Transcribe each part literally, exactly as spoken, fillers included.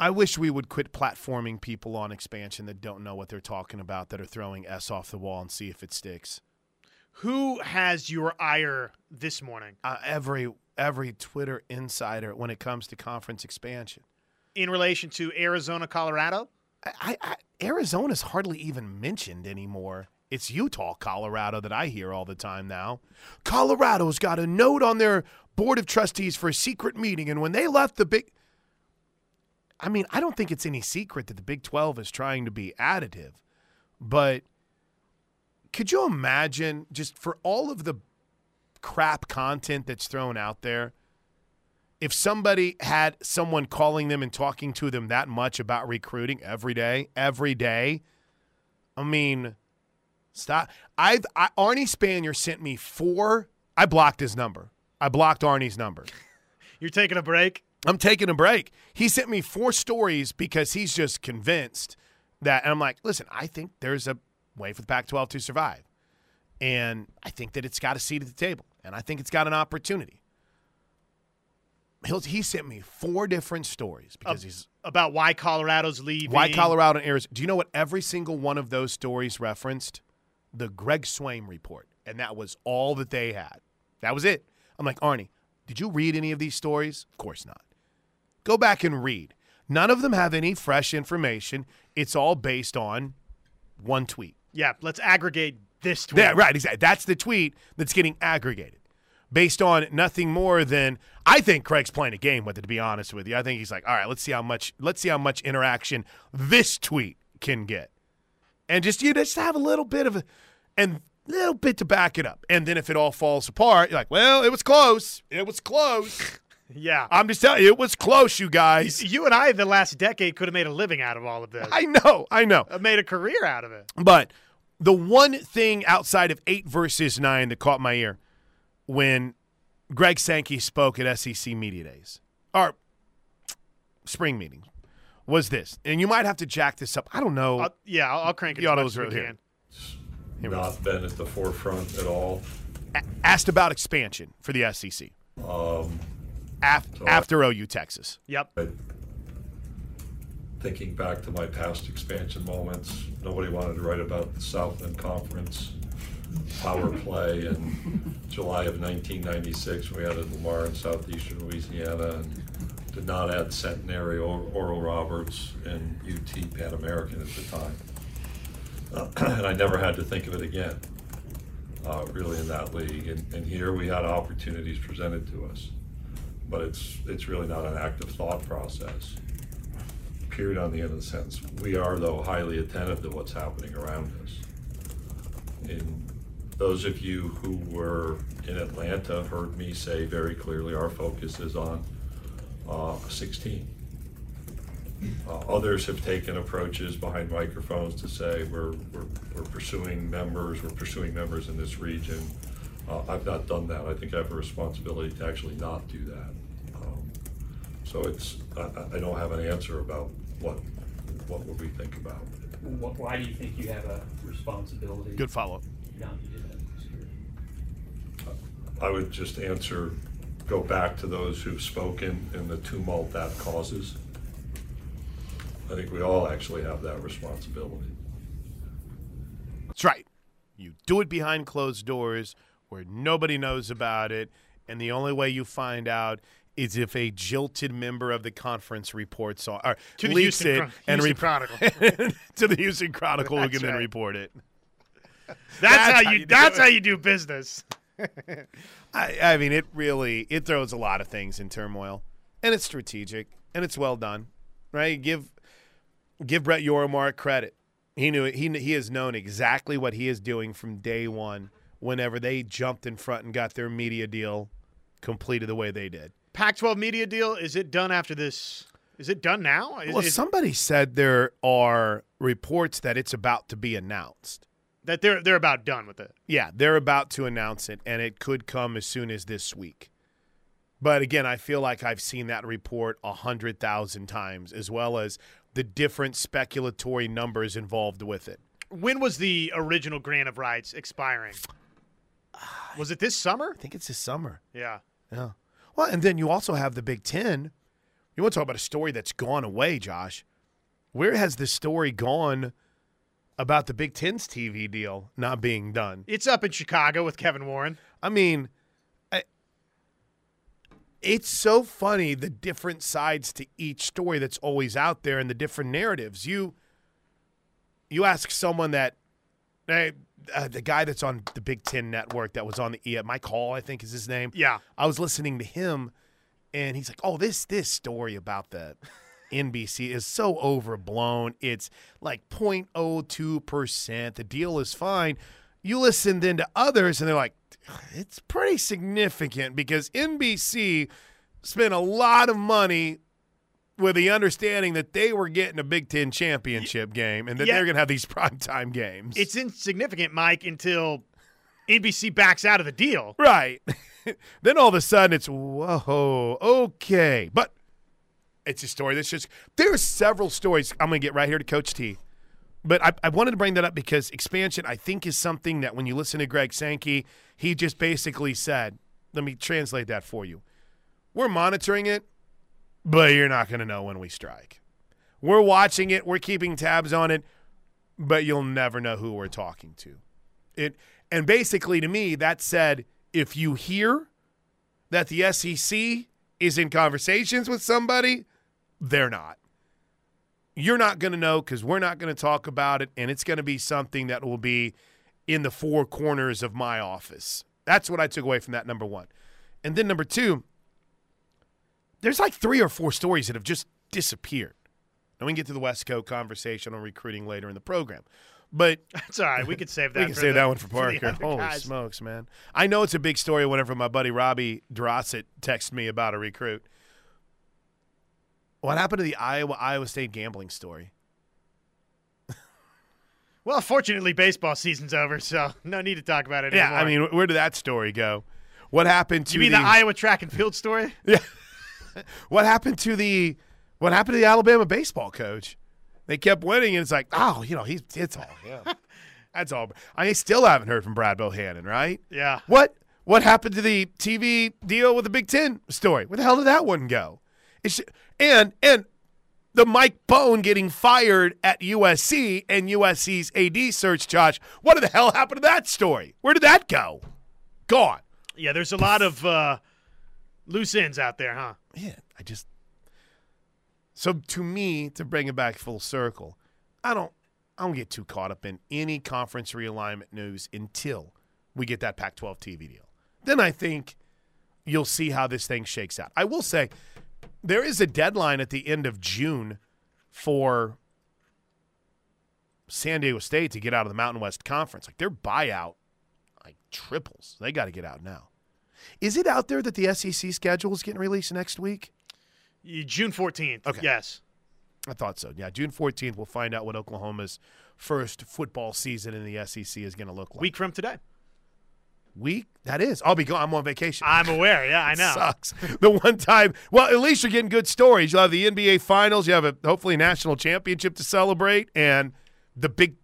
I wish we would quit platforming people on expansion that don't know what they're talking about, that are throwing S off the wall and see if it sticks. Who has your ire this morning? Uh, every every Twitter insider when it comes to conference expansion. In relation to Arizona, Colorado? I, I, Arizona's hardly even mentioned anymore. It's Utah, Colorado that I hear all the time now. Colorado's got a note on their board of trustees for a secret meeting, and when they left the big – I mean, I don't think it's any secret that the Big twelve is trying to be additive, but – could you imagine, just for all of the crap content that's thrown out there, if somebody had someone calling them and talking to them that much about recruiting every day, every day? I mean, stop. I've, I, Arnie Spanier sent me four. I blocked his number. I blocked Arnie's number. You're taking a break? I'm taking a break. He sent me four stories because he's just convinced that. And I'm like, listen, I think there's a way for the Pac twelve to survive. And I think that it's got a seat at the table. And I think it's got an opportunity. He'll, he sent me four different stories because uh, he's about why Colorado's leaving. Why Colorado and Arizona. Do you know what every single one of those stories referenced? The Greg Swaim report. And that was all that they had. That was it. I'm like, Arnie, did you read any of these stories? Of course not. Go back and read. None of them have any fresh information. It's all based on one tweet. Yeah, let's aggregate this tweet. Yeah, right, exactly. That's the tweet that's getting aggregated based on nothing more than, I think Craig's playing a game with it, to be honest with you. I think he's like, all right, let's see how much let's see how much interaction this tweet can get. And just you just have a little bit of a and little bit to back it up. And then if it all falls apart, you're like, well, it was close. It was close. Yeah. I'm just telling you, it was close, you guys. You and I, the last decade, could have made a living out of all of this. I know. I know. I made a career out of it. But the one thing outside of eight versus nine that caught my ear when Greg Sankey spoke at S E C Media Days, or spring meetings, was this. And you might have to jack this up. I don't know. I'll, yeah, I'll, I'll crank it up. Not been at the forefront at all. A- asked about expansion for the S E C. Um... After, so after O U Texas. Yep. I, thinking back to my past expansion moments, nobody wanted to write about the Southland Conference power play in July of nineteen ninety-six. We added Lamar in southeastern Louisiana and did not add Centenary or Oral Roberts and U T Pan American at the time. Uh, and I never had to think of it again, uh, really, in that league. And, and here we had opportunities presented to us. But it's it's really not an active thought process. Period on the end of the sentence. We are, though, highly attentive to what's happening around us. And those of you who were in Atlanta heard me say very clearly our focus is on uh, sixteen. Uh, others have taken approaches behind microphones to say we're we're, we're pursuing members, we're pursuing members in this region. Uh, I've not done that. I think I have a responsibility to actually not do that. Um, so it's I, I don't have an answer about what what would we think about. Why do you think you have a responsibility? Good follow-up. Not to do that. I would just answer, go back to those who've spoken and the tumult that causes. I think we all actually have that responsibility. That's right. You do it behind closed doors, where nobody knows about it, and the only way you find out is if a jilted member of the conference reports on, or to leaks the Houston, it and Houston re- Chronicle to the Houston Chronicle, who can right. then report it. That's, that's how you. How you that's do how you do business. I, I mean, it really it throws a lot of things in turmoil, and it's strategic and it's well done, right? Give give Brett Yormark credit. He knew it. He he has known exactly what he is doing from day one. Whenever they jumped in front and got their media deal completed the way they did. Pac twelve media deal, is it done after this? Is it done now? Is, well, is, somebody said there are reports that it's about to be announced. That they're they're about done with it. Yeah, they're about to announce it, and it could come as soon as this week. But, again, I feel like I've seen that report one hundred thousand times, as well as the different speculatory numbers involved with it. When was the original grant of rights expiring? Was it this summer? I think it's this summer. Yeah. Yeah. Well, and then you also have the Big Ten. You want to talk about a story that's gone away, Josh. Where has this story gone about the Big Ten's T V deal not being done? It's up in Chicago with Kevin Warren. I mean, I, it's so funny the different sides to each story that's always out there and the different narratives. You you ask someone that, hey, uh, the guy that's on the Big Ten Network that was on the E S P N, Mike Hall, I think is his name. Yeah. I was listening to him, and he's like, oh, this this story about the – N B C is so overblown. It's like zero point zero two percent. The deal is fine. You listen then to others, and they're like, it's pretty significant because N B C spent a lot of money with the understanding that they were getting a Big Ten championship game and that yeah. they're going to have these primetime games. It's insignificant, Mike, until N B C backs out of the deal. Right. Then all of a sudden it's, whoa, okay. But it's a story that's just – there are several stories. I'm going to get right here to Coach T. But I, I wanted to bring that up because expansion, I think, is something that when you listen to Greg Sankey, he just basically said, let me translate that for you. We're monitoring it, but you're not going to know when we strike. We're watching it. We're keeping tabs on it, but you'll never know who we're talking to. It And basically, to me, that said, if you hear that the S E C is in conversations with somebody – they're not. You're not going to know because we're not going to talk about it, and it's going to be something that will be in the four corners of my office. That's what I took away from that, number one. And then number two, there's like three or four stories that have just disappeared. And we can get to the West Coast conversation on recruiting later in the program. But that's all right. We could save that. We can for save the, that one for Parker. For Holy guys. smokes, man. I know it's a big story whenever my buddy Robbie Drossett texts me about a recruit. What happened to the Iowa Iowa State gambling story? Well, fortunately, baseball season's over, so no need to talk about it anymore. Yeah, I mean, where did that story go? What happened to you mean the, the Iowa track and field story? Yeah. What happened to the What happened to the Alabama baseball coach? They kept winning, and it's like, oh, you know, he's it's all him. That's all. I still haven't heard from Brad Bohannon, right? Yeah. What What happened to the T V deal with the Big Ten story? Where the hell did that one go? It's, and and the Mike Bone getting fired at U S C and U S C's A D search, Josh. What the hell happened to that story? Where did that go? Gone. Yeah, there's a lot of uh, loose ends out there, huh? Yeah, I just – so to me, to bring it back full circle, I don't, I don't get too caught up in any conference realignment news until we get that Pac twelve T V deal. Then I think you'll see how this thing shakes out. I will say – there is a deadline at the end of June for San Diego State to get out of the Mountain West Conference. Like, their buyout, like, triples. They got to get out now. Is it out there that the S E C schedule is getting released next week? June fourteenth, okay. Yes. I thought so. Yeah, June fourteenth, we'll find out what Oklahoma's first football season in the S E C is going to look like. Week from today. Week that is. I'll be going. I'm on vacation. I'm aware. Yeah, I know. Sucks. The one time. Well, at least you're getting good stories. You'll have the N B A Finals. You have a hopefully national championship to celebrate, and the big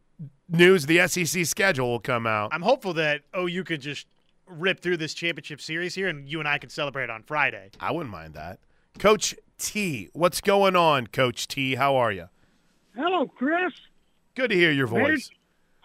news, the S E C schedule will come out. I'm hopeful that oh, you could just rip through this championship series here, and you and I can celebrate on Friday. I wouldn't mind that. Coach T, what's going on, Coach T? How are you? Hello, Chris. Good to hear your voice. Ready?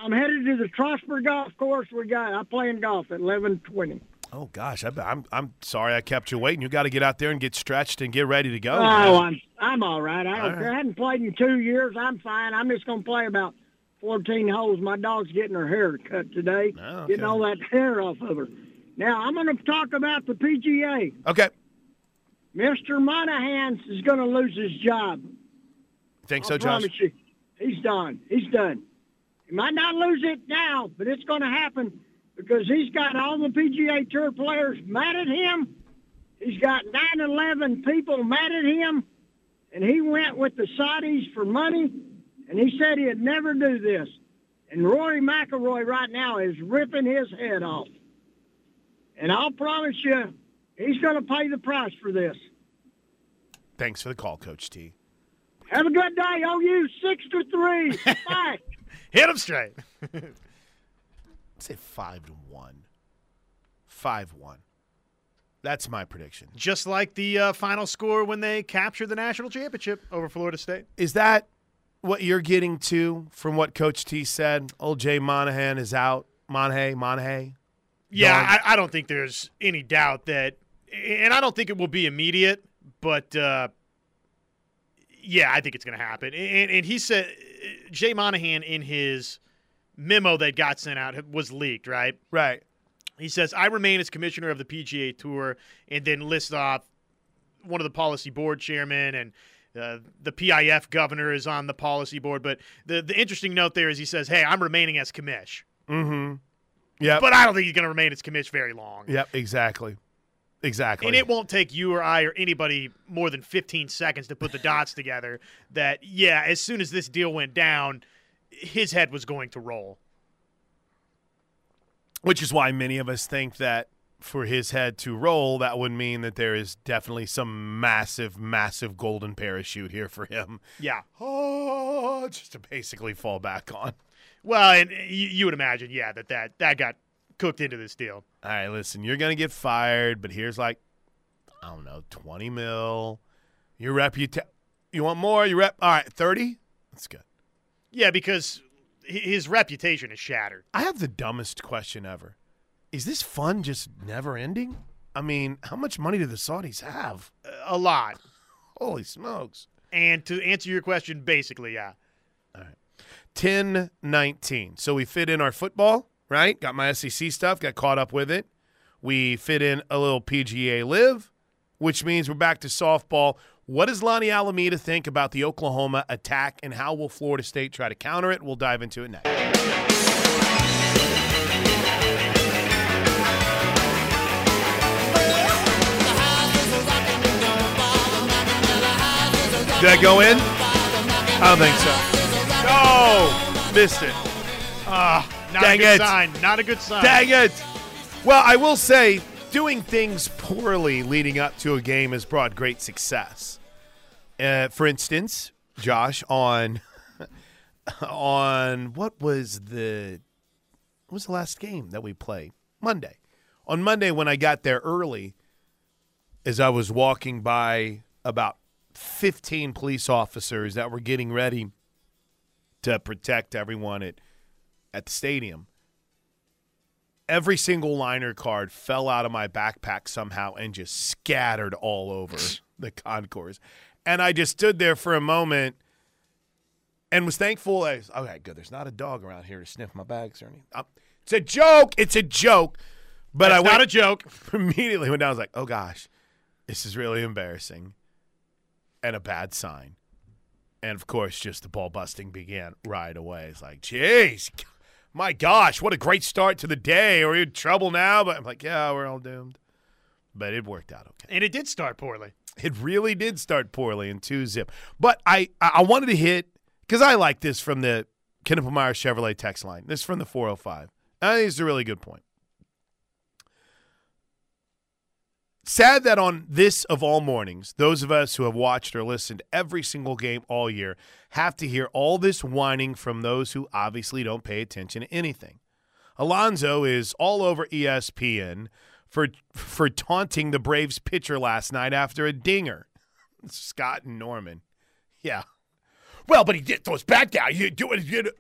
I'm headed to the Trosper Golf Course. We got. I'm playing golf at eleven twenty. Oh gosh, I, I'm I'm sorry I kept you waiting. You got to get out there and get stretched and get ready to go. Oh, man. I'm I'm all right. I, all right. I hadn't played in two years. I'm fine. I'm just gonna play about fourteen holes. My dog's getting her hair cut today. Oh, okay. Getting all that hair off of her. Now I'm gonna talk about the P G A. Okay. Mister Monahan is gonna lose his job. Think so, Josh? You, he's done. He's done. He might not lose it now, but it's going to happen because he's got all the P G A Tour players mad at him. He's got nine eleven people mad at him, and he went with the Saudis for money, and he said he'd never do this. And Rory McIlroy right now is ripping his head off. And I'll promise you, he's going to pay the price for this. Thanks for the call, Coach T. Have a good day, O U. Six to three. Bye. Hit him straight. Say five to one, five one. That's my prediction. Just like the uh, final score when they captured the national championship over Florida State. Is that what you're getting to from what Coach T said? Old Jay Monahan is out. Monahan, Monahan. Yeah, I, I don't think there's any doubt that – and I don't think it will be immediate, but, uh, yeah, I think it's going to happen. And, and he said – Jay Monahan in his memo that got sent out was leaked, right? Right. He says, I remain as commissioner of the P G A Tour, and then lists off one of the policy board chairmen, and uh, the P I F governor is on the policy board. But the, the interesting note there is he says, hey, I'm remaining as commish. Mm-hmm. Yeah, but I don't think he's going to remain as commish very long. Yep, exactly. Exactly. And it won't take you or I or anybody more than fifteen seconds to put the dots together that, yeah, as soon as this deal went down, his head was going to roll. Which is why many of us think that for his head to roll, that would mean that there is definitely some massive, massive golden parachute here for him. Yeah. Oh, just to basically fall back on. Well, and you would imagine, yeah, that, that that got cooked into this deal. All right, listen, you're going to get fired, but here's like, I don't know, twenty mil. Your reputation. You want more? Your rep. All right, thirty? That's good. Yeah, because his reputation is shattered. I have the dumbest question ever. Is this fund just never ending? I mean, how much money do the Saudis have? A lot. Holy smokes. And to answer your question, basically, yeah. All right. ten nineteen. So we fit in our football, right? Got my S E C stuff, got caught up with it. We fit in a little P G A Live, which means we're back to softball. What does Lonnie Alameda think about the Oklahoma attack, and how will Florida State try to counter it? We'll dive into it next. Did I go in? I don't think so. Oh, missed it. Ah, uh, not Dang a good it. sign. Not a good sign. Dang it. Well, I will say, doing things poorly leading up to a game has brought great success. Uh, for instance, Josh, on on what was the what was the last game that we played? Monday. On Monday, when I got there early, as I was walking by about fifteen police officers that were getting ready to protect everyone at at the stadium, every single liner card fell out of my backpack somehow and just scattered all over the concourse. And I just stood there for a moment and was thankful. I was, okay, good. There's not a dog around here to sniff my bags or anything. I'm, it's a joke. It's a joke. But That's I went, not a joke. Immediately went down. I was like, oh, gosh, this is really embarrassing and a bad sign. And, of course, just the ball busting began right away. It's like, geez, my gosh, what a great start to the day. Are we in trouble now? But I'm like, yeah, we're all doomed. But it worked out okay. And it did start poorly. It really did start poorly in two zip. But I, I wanted to hit, because I like this from the Knippelmeyer Chevrolet text line. This is from the four oh five. I think it's a really good point. Sad that on this of all mornings, those of us who have watched or listened every single game all year have to hear all this whining from those who obviously don't pay attention to anything. Alonzo is all over E S P N for for taunting the Braves pitcher last night after a dinger. Scott and Norman. Yeah. Well, but he did throw his bat down. You do it. You do.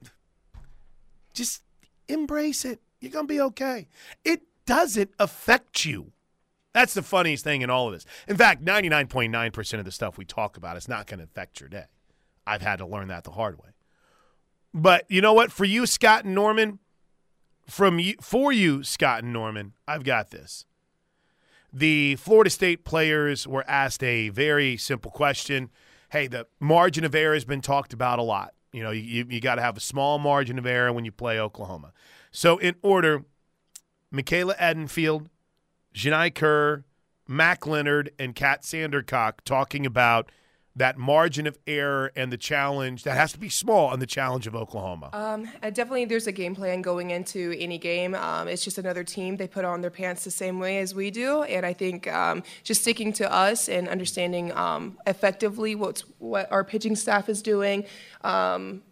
Just embrace it. You're going to be okay. It doesn't affect you. That's the funniest thing in all of this. In fact, ninety-nine point nine percent of the stuff we talk about is not going to affect your day. I've had to learn that the hard way. But you know what? For you, Scott and Norman, from you, for you, Scott and Norman, I've got this. The Florida State players were asked a very simple question. Hey, the margin of error has been talked about a lot. You know, you, you got to have a small margin of error when you play Oklahoma. So in order, Michaela Edenfield, Janai Kerr, Mac Leonard, and Kat Sandercock talking about that margin of error and the challenge that has to be small and the challenge of Oklahoma. Um, definitely there's a game plan going into any game. Um, it's just another team. They put on their pants the same way as we do. And I think um, just sticking to us and understanding um, effectively what's, what our pitching staff is doing, um,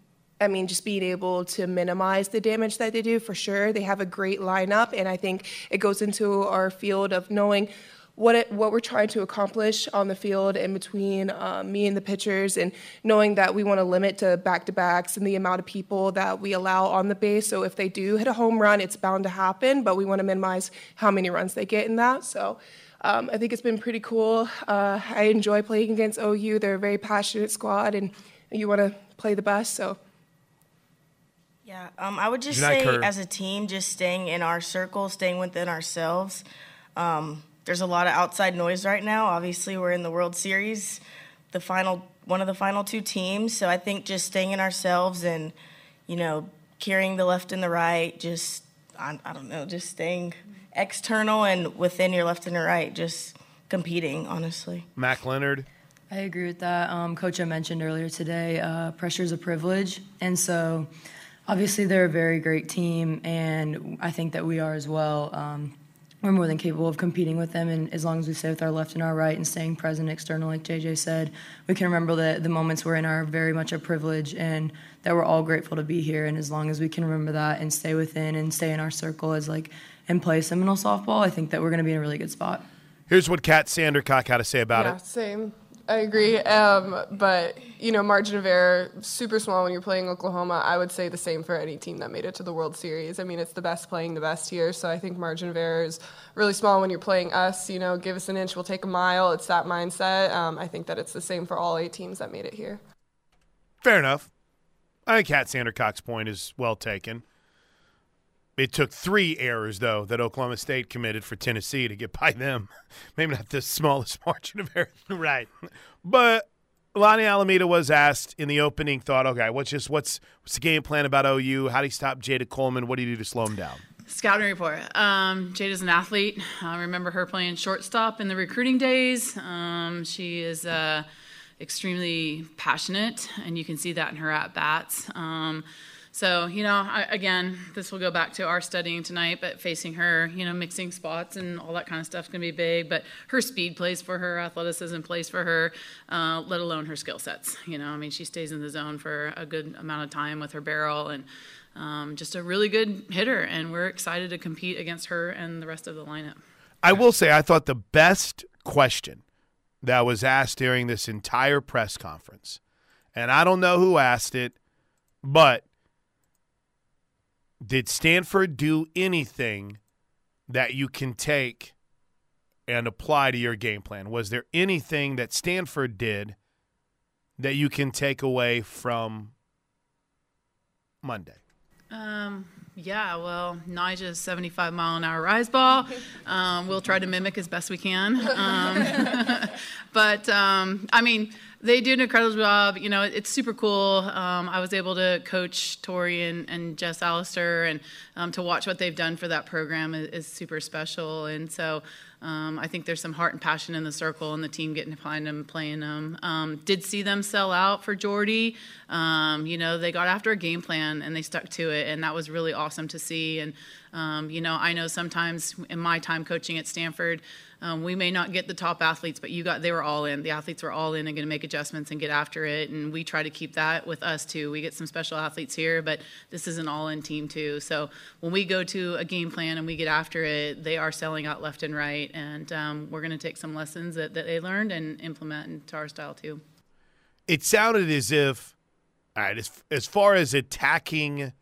I mean, just being able to minimize the damage that they do, for sure. They have a great lineup, and I think it goes into our field of knowing what it, what we're trying to accomplish on the field and between um, me and the pitchers, and knowing that we want to limit to back-to-backs and the amount of people that we allow on the base. So if they do hit a home run, it's bound to happen, but we want to minimize how many runs they get in that. So um, I think it's been pretty cool. Uh, I enjoy playing against O U. They're a very passionate squad, and you want to play the best. So. Yeah, um, I would just Janai say Kerr. As a team, just staying in our circle, staying within ourselves. Um, There's a lot of outside noise right now. Obviously, we're in the World Series, the final one of the final two teams. So I think just staying in ourselves and, you know, carrying the left and the right, just, I, I don't know, just staying external and within your left and your right, just competing, honestly. Mac Leonard. I agree with that. Um, Coach, I mentioned earlier today, uh, pressure is a privilege. And so, obviously, they're a very great team, and I think that we are as well. Um We're more than capable of competing with them, and as long as we stay with our left and our right and staying present external, like J J said, we can remember that the moments we're in are very much a privilege and that we're all grateful to be here. And as long as we can remember that and stay within and stay in our circle as like and play Seminole softball, I think that we're going to be in a really good spot. Here's what Kat Sandercock had to say about yeah, it. Yeah, same. I agree. Um, but, you know, margin of error, super small when you're playing Oklahoma. I would say the same for any team that made it to the World Series. I mean, it's the best playing the best here. So I think margin of error is really small when you're playing us. You know, give us an inch, we'll take a mile. It's that mindset. Um, I think that it's the same for all eight teams that made it here. Fair enough. I think Kat Sandercock's point is well taken. It took three errors, though, that Oklahoma State committed for Tennessee to get by them. Maybe not the smallest margin of error. Right. But Lonnie Alameda was asked in the opening thought, okay, what's just what's, what's the game plan about O U? How do you stop Jada Coleman? What do you do to slow him down? Scouting report. Um, Jada's an athlete. I remember her playing shortstop in the recruiting days. Um, she is uh, extremely passionate, and you can see that in her at-bats. Um So, you know, I, again, this will go back to our studying tonight, but facing her, you know, mixing spots and all that kind of stuff is going to be big. But her speed plays for her, athleticism plays for her, uh, let alone her skill sets. You know, I mean, she stays in the zone for a good amount of time with her barrel, and um, just a really good hitter. And we're excited to compete against her and the rest of the lineup. I will say I thought the best question that was asked during this entire press conference, and I don't know who asked it, but did Stanford do anything that you can take and apply to your game plan? Was there anything that Stanford did that you can take away from Monday? Um, yeah, well, Nyjah's seventy-five mile an hour rise ball. Um, we'll try to mimic as best we can. Um, but, um, I mean, they do an incredible job. You know, it's super cool. Um, I was able to coach Tori and, and Jess Allister, and um, to watch what they've done for that program is, is super special. And so um, I think there's some heart and passion in the circle and the team getting behind them, playing them. Um, did see them sell out for Jordy. Um, you know, they got after a game plan, and they stuck to it, and that was really awesome to see. And, um, you know, I know sometimes in my time coaching at Stanford, Um, we may not get the top athletes, but you got they were all in. The athletes were all in and going to make adjustments and get after it, and we try to keep that with us too. We get some special athletes here, but this is an all-in team too. So when we go to a game plan and we get after it, they are selling out left and right, and um, we're going to take some lessons that, that they learned and implement into our style too. It sounded as if, all right, as, as far as attacking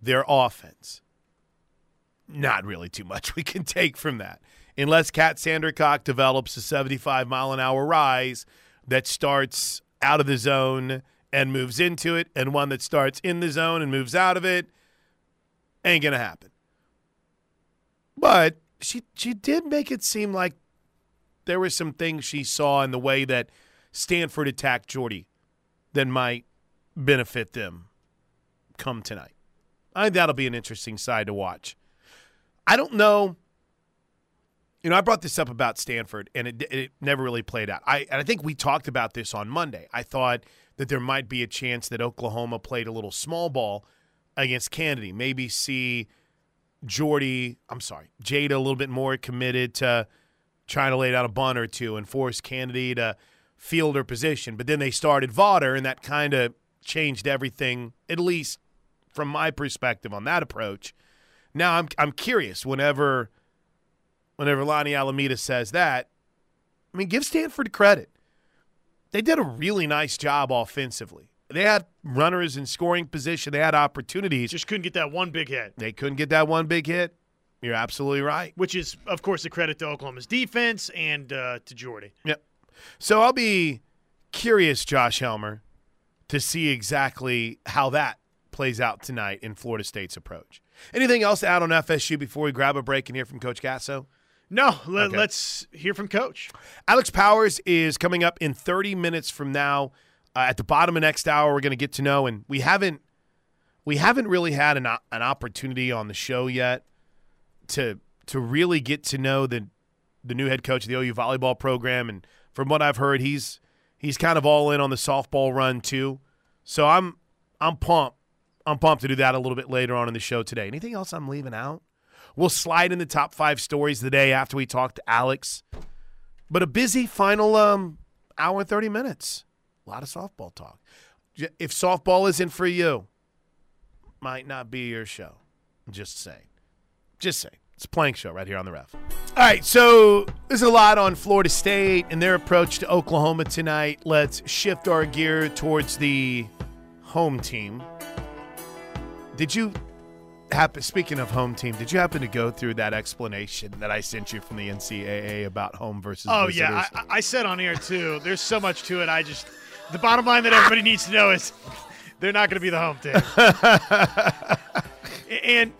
their offense, not really too much we can take from that. Unless Kat Sandercock develops a seventy-five mile an hour rise that starts out of the zone and moves into it, and one that starts in the zone and moves out of it, ain't going to happen. But she she did make it seem like there were some things she saw in the way that Stanford attacked Jordy that might benefit them come tonight. I think that'll be an interesting side to watch. I don't know. You know, I brought this up about Stanford, and it, it never really played out. I and I think we talked about this on Monday. I thought that there might be a chance that Oklahoma played a little small ball against Kennedy. Maybe see Jordy, I'm sorry, Jada a little bit more committed to trying to lay down a bunt or two and force Kennedy to field her position. But then they started Vauder, and that kind of changed everything, at least from my perspective on that approach. Now I'm I'm curious whenever – whenever Lonnie Alameda says that. I mean, give Stanford credit. They did a really nice job offensively. They had runners in scoring position. They had opportunities. Just couldn't get that one big hit. They couldn't get that one big hit. You're absolutely right. Which is, of course, a credit to Oklahoma's defense and uh, to Jordy. Yep. So I'll be curious, Josh Helmer, to see exactly how that plays out tonight in Florida State's approach. Anything else to add on F S U before we grab a break and hear from Coach Gatso? No, let, okay. let's hear from Coach. Alex Powers is coming up in thirty minutes from now. Uh, at the bottom of next hour, we're going to get to know, and we haven't we haven't really had an, an opportunity on the show yet to to really get to know the the new head coach of the O U volleyball program. And from what I've heard, he's he's kind of all in on the softball run too. So I'm I'm pumped. I'm pumped to do that a little bit later on in the show today. Anything else I'm leaving out? We'll slide in the top five stories the day after we talk to Alex. But a busy final um, hour and thirty minutes. A lot of softball talk. If softball isn't for you, might not be your show. Just saying. Just saying. It's a Plank Show right here on the Ref. All right, so there's a lot on Florida State and their approach to Oklahoma tonight. Let's shift our gear towards the home team. Did you happen, speaking of home team, did you happen to go through that explanation that I sent you from the N C A A about home versus oh, visitors? Oh, yeah. I, I said on air, too. There's so much to it. I just – the bottom line that everybody needs to know is they're not going to be the home team. And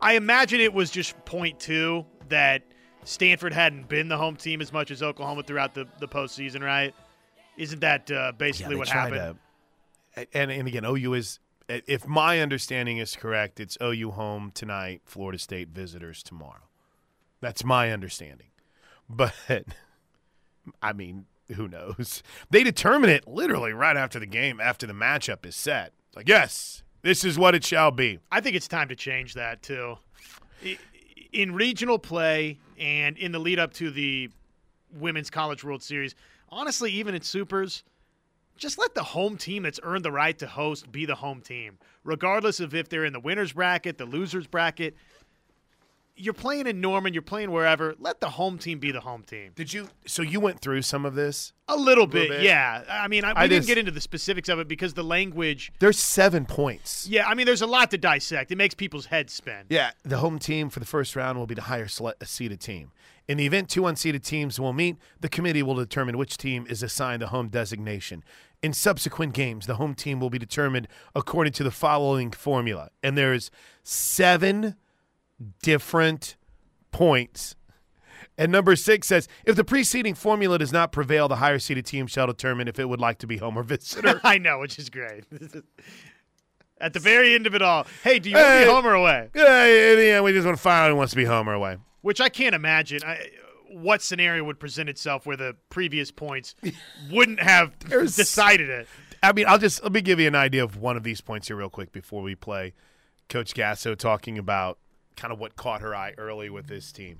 I imagine it was just point two that Stanford hadn't been the home team as much as Oklahoma throughout the, the postseason, right? Isn't that uh, basically yeah, what happened? To, and, and, again, O U is – if my understanding is correct, it's O U home tonight, Florida State visitors tomorrow. That's my understanding. But, I mean, who knows? They determine it literally right after the game, after the matchup is set. It's like, yes, this is what it shall be. I think it's time to change that, too. In regional play and in the lead-up to the Women's College World Series, honestly, even in Supers, just let the home team that's earned the right to host be the home team, regardless of if they're in the winner's bracket, the loser's bracket. You're playing in Norman, you're playing wherever. Let the home team be the home team. Did you? So you went through some of this? A little, a little bit, bit, yeah. I mean, I, we I didn't just, get into the specifics of it because the language. There's seven points. Yeah, I mean, there's a lot to dissect. It makes people's heads spin. Yeah, the home team for the first round will be the higher seeded team. In the event two unseeded teams will meet, the committee will determine which team is assigned the home designation. In subsequent games, the home team will be determined according to the following formula. And there's seven different points. And number six says, if the preceding formula does not prevail, the higher seeded team shall determine if it would like to be home or visitor. I know, which is great. At the very end of it all, hey, do you hey, want to be home or away? Hey, in the end, we just want to find out who wants to be home or away. Which I can't imagine I, what scenario would present itself where the previous points wouldn't have decided it. I mean, I'll just let me give you an idea of one of these points here real quick before we play. Coach Gatso talking about kind of what caught her eye early with this team.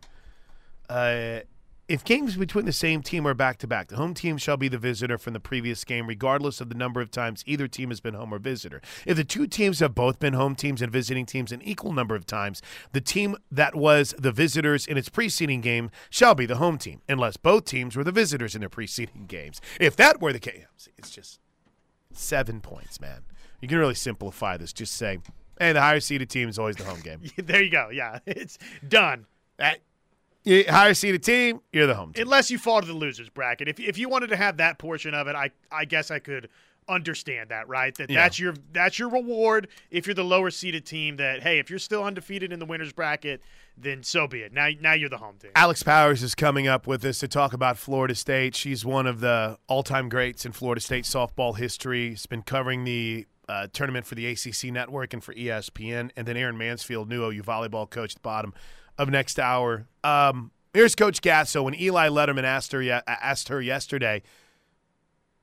Uh, if games between the same team are back-to-back, the home team shall be the visitor from the previous game regardless of the number of times either team has been home or visitor. If the two teams have both been home teams and visiting teams an equal number of times, the team that was the visitors in its preceding game shall be the home team, unless both teams were the visitors in their preceding games. If that were the case, it's just seven points, man. You can really simplify this. Just say, hey, the higher-seeded team is always the home game. There you go. Yeah, it's done. That- Higher seeded team, you're the home team. Unless you fall to the loser's bracket. If if you wanted to have that portion of it, I I guess I could understand that, right? That yeah. that's your that's your reward if you're the lower seeded team. That hey, if you're still undefeated in the winner's bracket, then so be it. Now now you're the home team. Alex Powers is coming up with us to talk about Florida State. She's one of the all-time greats in Florida State softball history. She's been covering the Uh, tournament for the A C C Network and for E S P N, and then Aaron Mansfield, new O U volleyball coach, at the bottom of next hour. Um, here's Coach Gatso. When Eli Letterman asked her, asked her yesterday,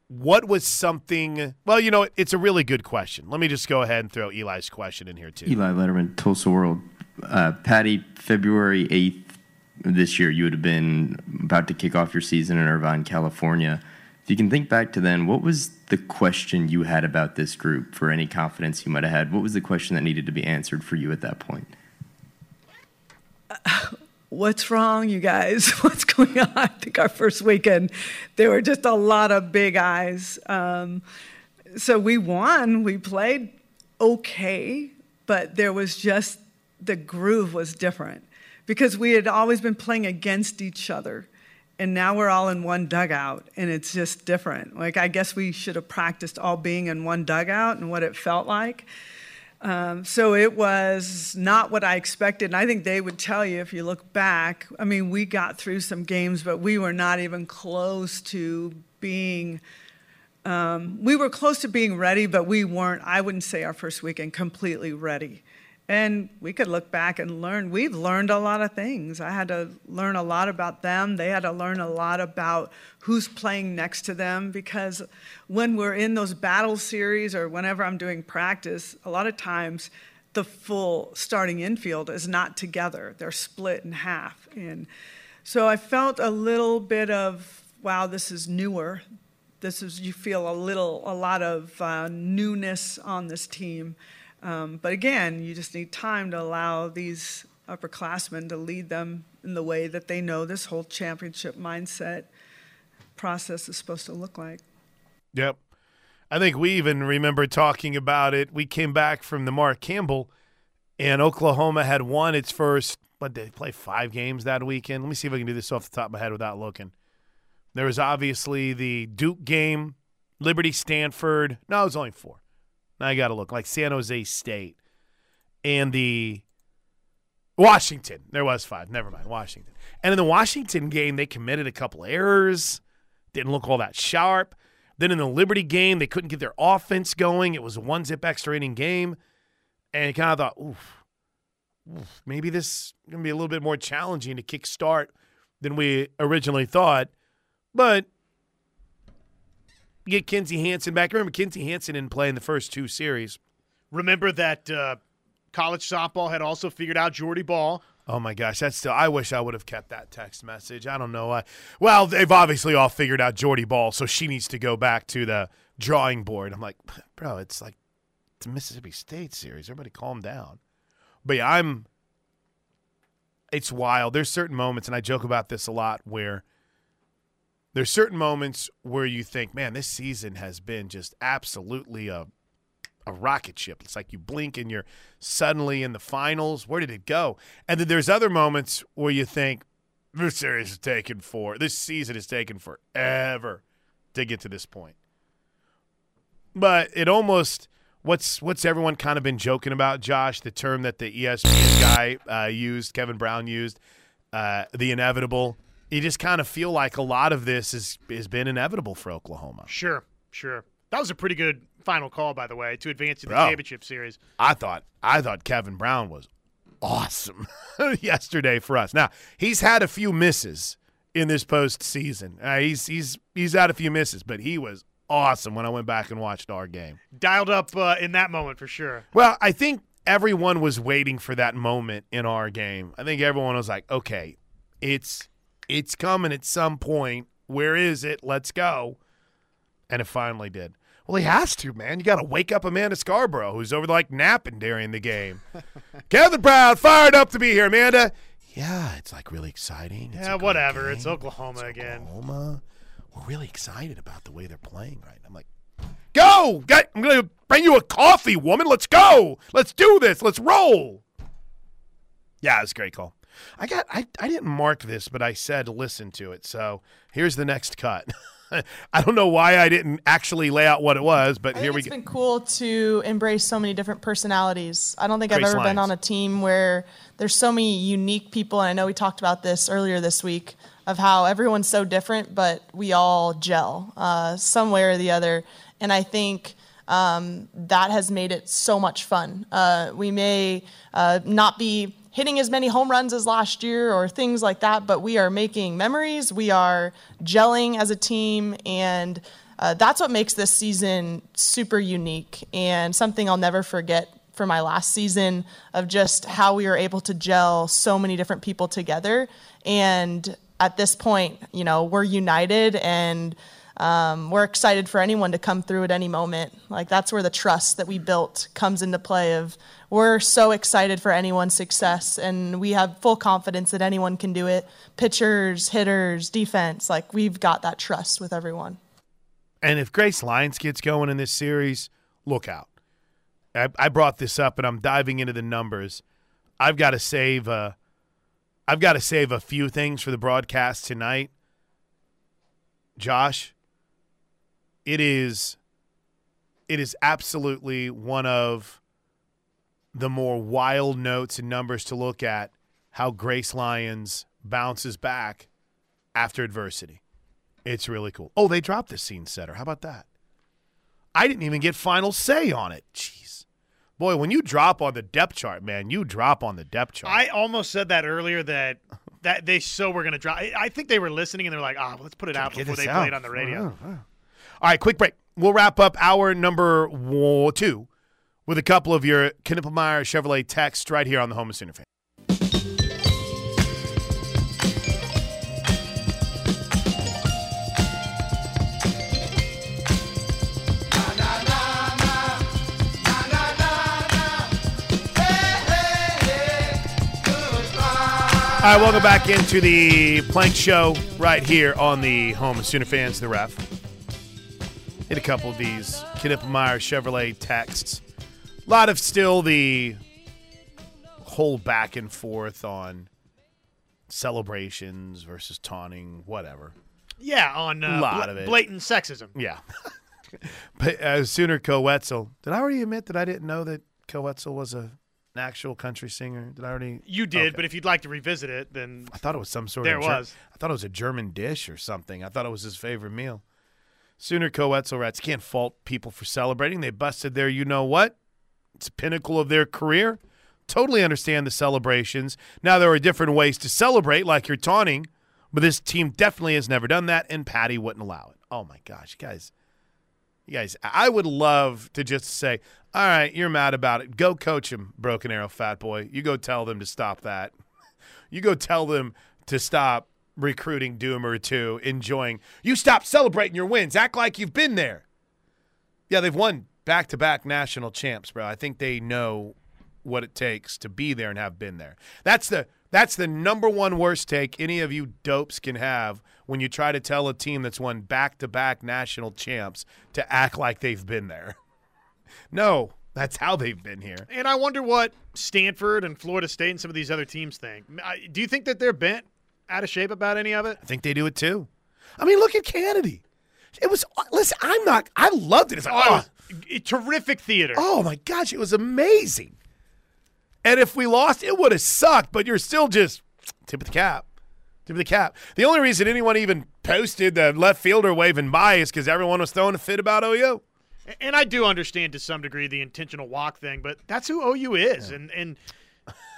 what was something – well, you know, it's a really good question. Let me just go ahead and throw Eli's question in here too. Eli Letterman, Tulsa World. Uh, Patty, February eighth this year, you would have been about to kick off your season in Irvine, California. If you can think back to then, what was the question you had about this group for any confidence you might have had? What was the question that needed to be answered for you at that point? Uh, what's wrong, you guys? What's going on? I think our first weekend, there were just a lot of big eyes. Um, so we won. We played okay, but there was just, the groove was different because we had always been playing against each other. And now we're all in one dugout, and it's just different. Like, I guess we should have practiced all being in one dugout and what it felt like. Um, so it was not what I expected, and I think they would tell you if you look back. I mean, we got through some games, but we were not even close to being um, – we were close to being ready, but we weren't, I wouldn't say our first weekend, completely ready. And we could look back and learn. We've learned a lot of things. I had to learn a lot about them. They had to learn a lot about who's playing next to them, because when we're in those battle series or whenever I'm doing practice, a lot of times the full starting infield is not together. They're split in half. And so I felt a little bit of, wow, this is newer. This is, you feel a little, a lot of uh, newness on this team. Um, but again, you just need time to allow these upperclassmen to lead them in the way that they know this whole championship mindset process is supposed to look like. Yep. I think we even remember talking about it. We came back from the Mark Campbell, and Oklahoma had won its first, what did they play, five games that weekend? Let me see if I can do this off the top of my head without looking. There was obviously the Duke game, Liberty, Stanford. No, it was only four. Now I got to look, like San Jose State and the Washington. There was five. Never mind, Washington. And in the Washington game, they committed a couple errors, didn't look all that sharp. Then in the Liberty game, they couldn't get their offense going. It was a one-zip extra inning game. And I kind of thought, oof, oof, maybe this is going to be a little bit more challenging to kickstart than we originally thought. But get Kenzie Hansen back. Remember, Kenzie Hansen didn't play in the first two series. Remember that uh, college softball had also figured out Jordy ball. Oh, my gosh. That's still. I wish I would have kept that text message. I don't know. I, well, they've obviously all figured out Jordy ball, so she needs to go back to the drawing board. I'm like, bro, it's like the Mississippi State series. Everybody calm down. But, yeah, I'm – it's wild. There's certain moments, and I joke about this a lot, where – there's certain moments where you think, man, this season has been just absolutely a a rocket ship. It's like you blink and you're suddenly in the finals. Where did it go? And then there's other moments where you think, this series is taken for, this season has taken forever to get to this point. But it almost, what's what's everyone kind of been joking about, Josh, the term that the E S P N guy uh, used, Kevin Brown used, uh, the inevitable. You just kind of feel like a lot of this is has been inevitable for Oklahoma. Sure, sure. That was a pretty good final call, by the way, to advance to the Bro, championship series. I thought I thought Kevin Brown was awesome yesterday for us. Now, he's had a few misses in this postseason. Uh, he's he's he's had a few misses, but he was awesome when I went back and watched our game. Dialed up uh, in that moment for sure. Well, I think everyone was waiting for that moment in our game. I think everyone was like, okay, it's – it's coming at some point. Where is it? Let's go. And it finally did. Well, he has to, man. You got to wake up Amanda Scarborough, who's over, like, napping during the game. Kevin Brown, fired up to be here, Amanda. Yeah, it's, like, really exciting. It's yeah, whatever. Game. It's Oklahoma it's again. Oklahoma. We're really excited about the way they're playing right now. I'm like, go! Get, I'm going to bring you a coffee, woman. Let's go. Let's do this. Let's roll. Yeah, it was a great call. I got. I, I didn't mark this, but I said listen to it. So here's the next cut. I don't know why I didn't actually lay out what it was, but I here we go. It's been cool to embrace so many different personalities. I don't think Grace I've ever Lyons. been on a team where there's so many unique people. And I know we talked about this earlier this week of how everyone's so different, but we all gel uh, some way or the other. And I think um, that has made it so much fun. Uh, we may uh, not be hitting as many home runs as last year or things like that, but we are making memories. We are gelling as a team, and uh, that's what makes this season super unique and something I'll never forget for my last season of just how we were able to gel so many different people together. And at this point, you know, we're united, and Um, we're excited for anyone to come through at any moment. Like, that's where the trust that we built comes into play of, we're so excited for anyone's success, and we have full confidence that anyone can do it. Pitchers, hitters, defense, like, we've got that trust with everyone. And if Grace Lyons gets going in this series, look out. I, I brought this up, and I'm diving into the numbers. I've got to save uh, I've got to save a few things for the broadcast tonight. Josh, it is it is absolutely one of the more wild notes and numbers to look at, how Grace Lyons bounces back after adversity. It's really cool. Oh, they dropped the scene setter. How about that? I didn't even get final say on it. Jeez. Boy, when you drop on the depth chart, man, you drop on the depth chart. I almost said that earlier, that that they so were going to drop. I think they were listening, and they were like, ah, oh, well, let's put it out before they out. play it on the radio. Oh, oh. All right, quick break. We'll wrap up hour number two with a couple of your Knippelmeyer Chevrolet texts right here on the Home of Sooner Fan. All right, welcome back into the Plank Show right here on the Home of Sooner Fans, the Ref. Hit a couple of these Knippelmeyer Chevrolet texts. A lot of still the whole back and forth on celebrations versus taunting, whatever. Yeah, on uh, a lot bl- of it. Blatant sexism. Yeah. But uh, Sooner Koetzel. Did I already admit that I didn't know that Koetzel was a... an actual country singer? Did I already? You did, okay. But if you'd like to revisit it, then I thought it was some sort there of. There Ger- was. I thought it was a German dish or something. I thought it was his favorite meal. Sooner Koetzel writes, can't fault people for celebrating. They busted their you know what. It's a pinnacle of their career. Totally understand the celebrations. Now there are different ways to celebrate, like you're taunting, but this team definitely has never done that, and Patty wouldn't allow it. Oh my gosh, you guys. You guys, I would love to just say, all right, you're mad about it. Go coach them, Broken Arrow Fat Boy. You go tell them to stop that. You go tell them to stop recruiting Doomer to enjoying. You stop celebrating your wins. Act like you've been there. Yeah, they've won back-to-back national champs, bro. I think they know what it takes to be there and have been there. That's the that's the number one worst take any of you dopes can have when you try to tell a team that's won back-to-back national champs to act like they've been there. No, that's how they've been here. And I wonder what Stanford and Florida State and some of these other teams think. Do you think that they're bent out of shape about any of it? I think they do it too. I mean, look at Kennedy. It was – listen, I'm not – I loved it. It's like, oh, oh. It terrific theater. Oh, my gosh, it was amazing. And if we lost, it would have sucked, but you're still just tip of the cap. Tip of the cap. The only reason anyone even posted the left fielder waving by is because everyone was throwing a fit about O U. And I do understand to some degree the intentional walk thing, but that's who O U is. Yeah. And and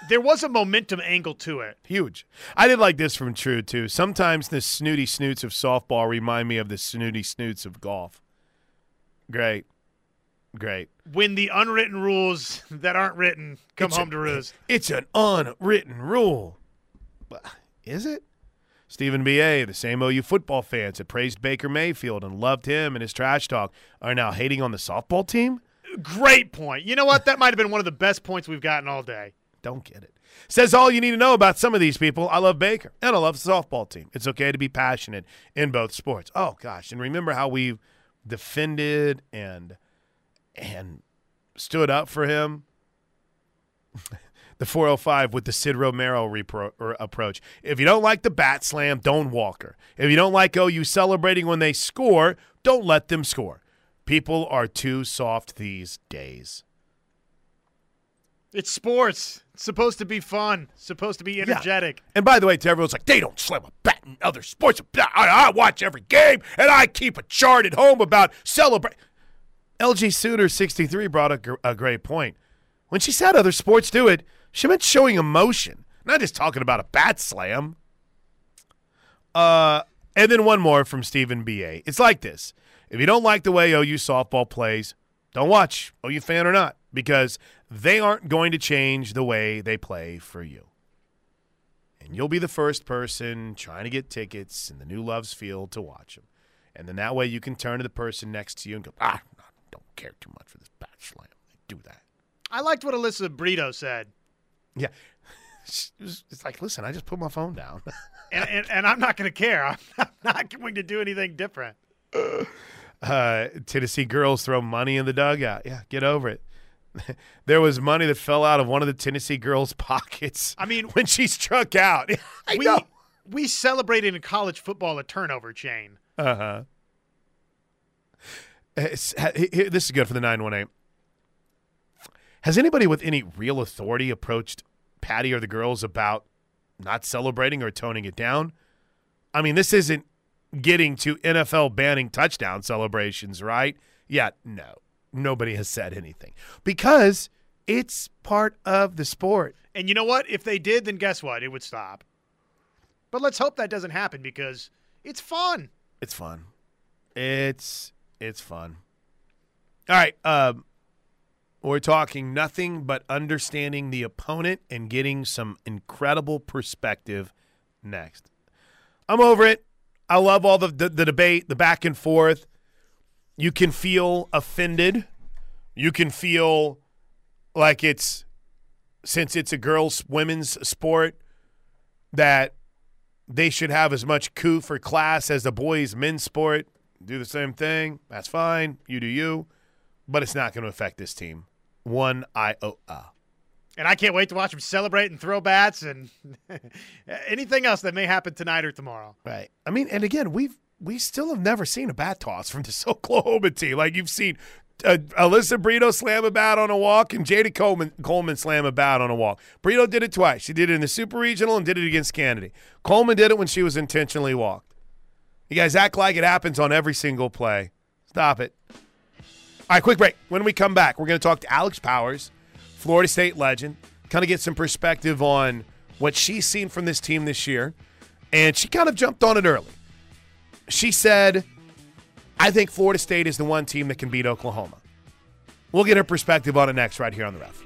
there was a momentum angle to it. Huge. I did like this from True, too. Sometimes the snooty snoots of softball remind me of the snooty snoots of golf. Great. Great. When the unwritten rules that aren't written come it's home a, to roost. It's an unwritten rule. But is it? Stephen B A, the same O U football fans that praised Baker Mayfield and loved him and his trash talk are now hating on the softball team? Great point. You know what? That might have been one of the best points we've gotten all day. Don't get it. Says all you need to know about some of these people. I love Baker, and I love the softball team. It's okay to be passionate in both sports. Oh, gosh. And remember how we've defended and and stood up for him? The four oh five with the Sid Romero repro- or approach. If you don't like the bat slam, don't walk her. If you don't like O U celebrating when they score, don't let them score. People are too soft these days. It's sports. It's supposed to be fun. It's supposed to be energetic. Yeah. And by the way, to everyone's like, they don't slam a bat in other sports. I, I watch every game, and I keep a chart at home about celebrate. L G Suter sixty-three brought a, gr- a great point. When she said other sports do it, she meant showing emotion, not just talking about a bat slam. Uh, and then one more from Stephen B A. It's like this. If you don't like the way O U softball plays, don't watch, O U fan or not, because they aren't going to change the way they play for you. And you'll be the first person trying to get tickets in the new Loves Field to watch them. And then that way you can turn to the person next to you and go, ah, I don't care too much for this back slam. They do that. I liked what Alyssa Brito said. Yeah. It's like, listen, I just put my phone down. and, and, and I'm not going to care. I'm not, I'm not going to do anything different. Uh, Tennessee girls throw money in the dugout. Yeah, get over it. There was money that fell out of one of the Tennessee girls' pockets. I mean, when she struck out. I we, know. We celebrated in college football a turnover chain. Uh-huh. This is good for the nine one eight. Has anybody with any real authority approached Patty or the girls about not celebrating or toning it down? I mean, this isn't getting to N F L banning touchdown celebrations, right? Yeah, no. Nobody has said anything because it's part of the sport. And you know what? If they did, then guess what? It would stop. But let's hope that doesn't happen because it's fun. It's fun. It's it's fun. All right. Um, we're talking nothing but understanding the opponent and getting some incredible perspective next. I'm over it. I love all the the, the debate, the back and forth. You can feel offended. You can feel like it's, since it's a girls' women's sport, that they should have as much coup for class as the boys' men's sport. Do the same thing. That's fine. You do you. But it's not going to affect this team. One iota. And I can't wait to watch them celebrate and throw bats and anything else that may happen tonight or tomorrow. Right. I mean, and again, we've, we still have never seen a bat toss from this Oklahoma team. Like, you've seen uh, Alyssa Brito slam a bat on a walk and Jada Coleman, Coleman slam a bat on a walk. Brito did it twice. She did it in the Super Regional and did it against Kennedy. Coleman did it when she was intentionally walked. You guys act like it happens on every single play. Stop it. All right, quick break. When we come back, we're going to talk to Alex Powers, Florida State legend, kind of get some perspective on what she's seen from this team this year. And she kind of jumped on it early. She said, I think Florida State is the one team that can beat Oklahoma. We'll get her perspective on it next right here on The Ref.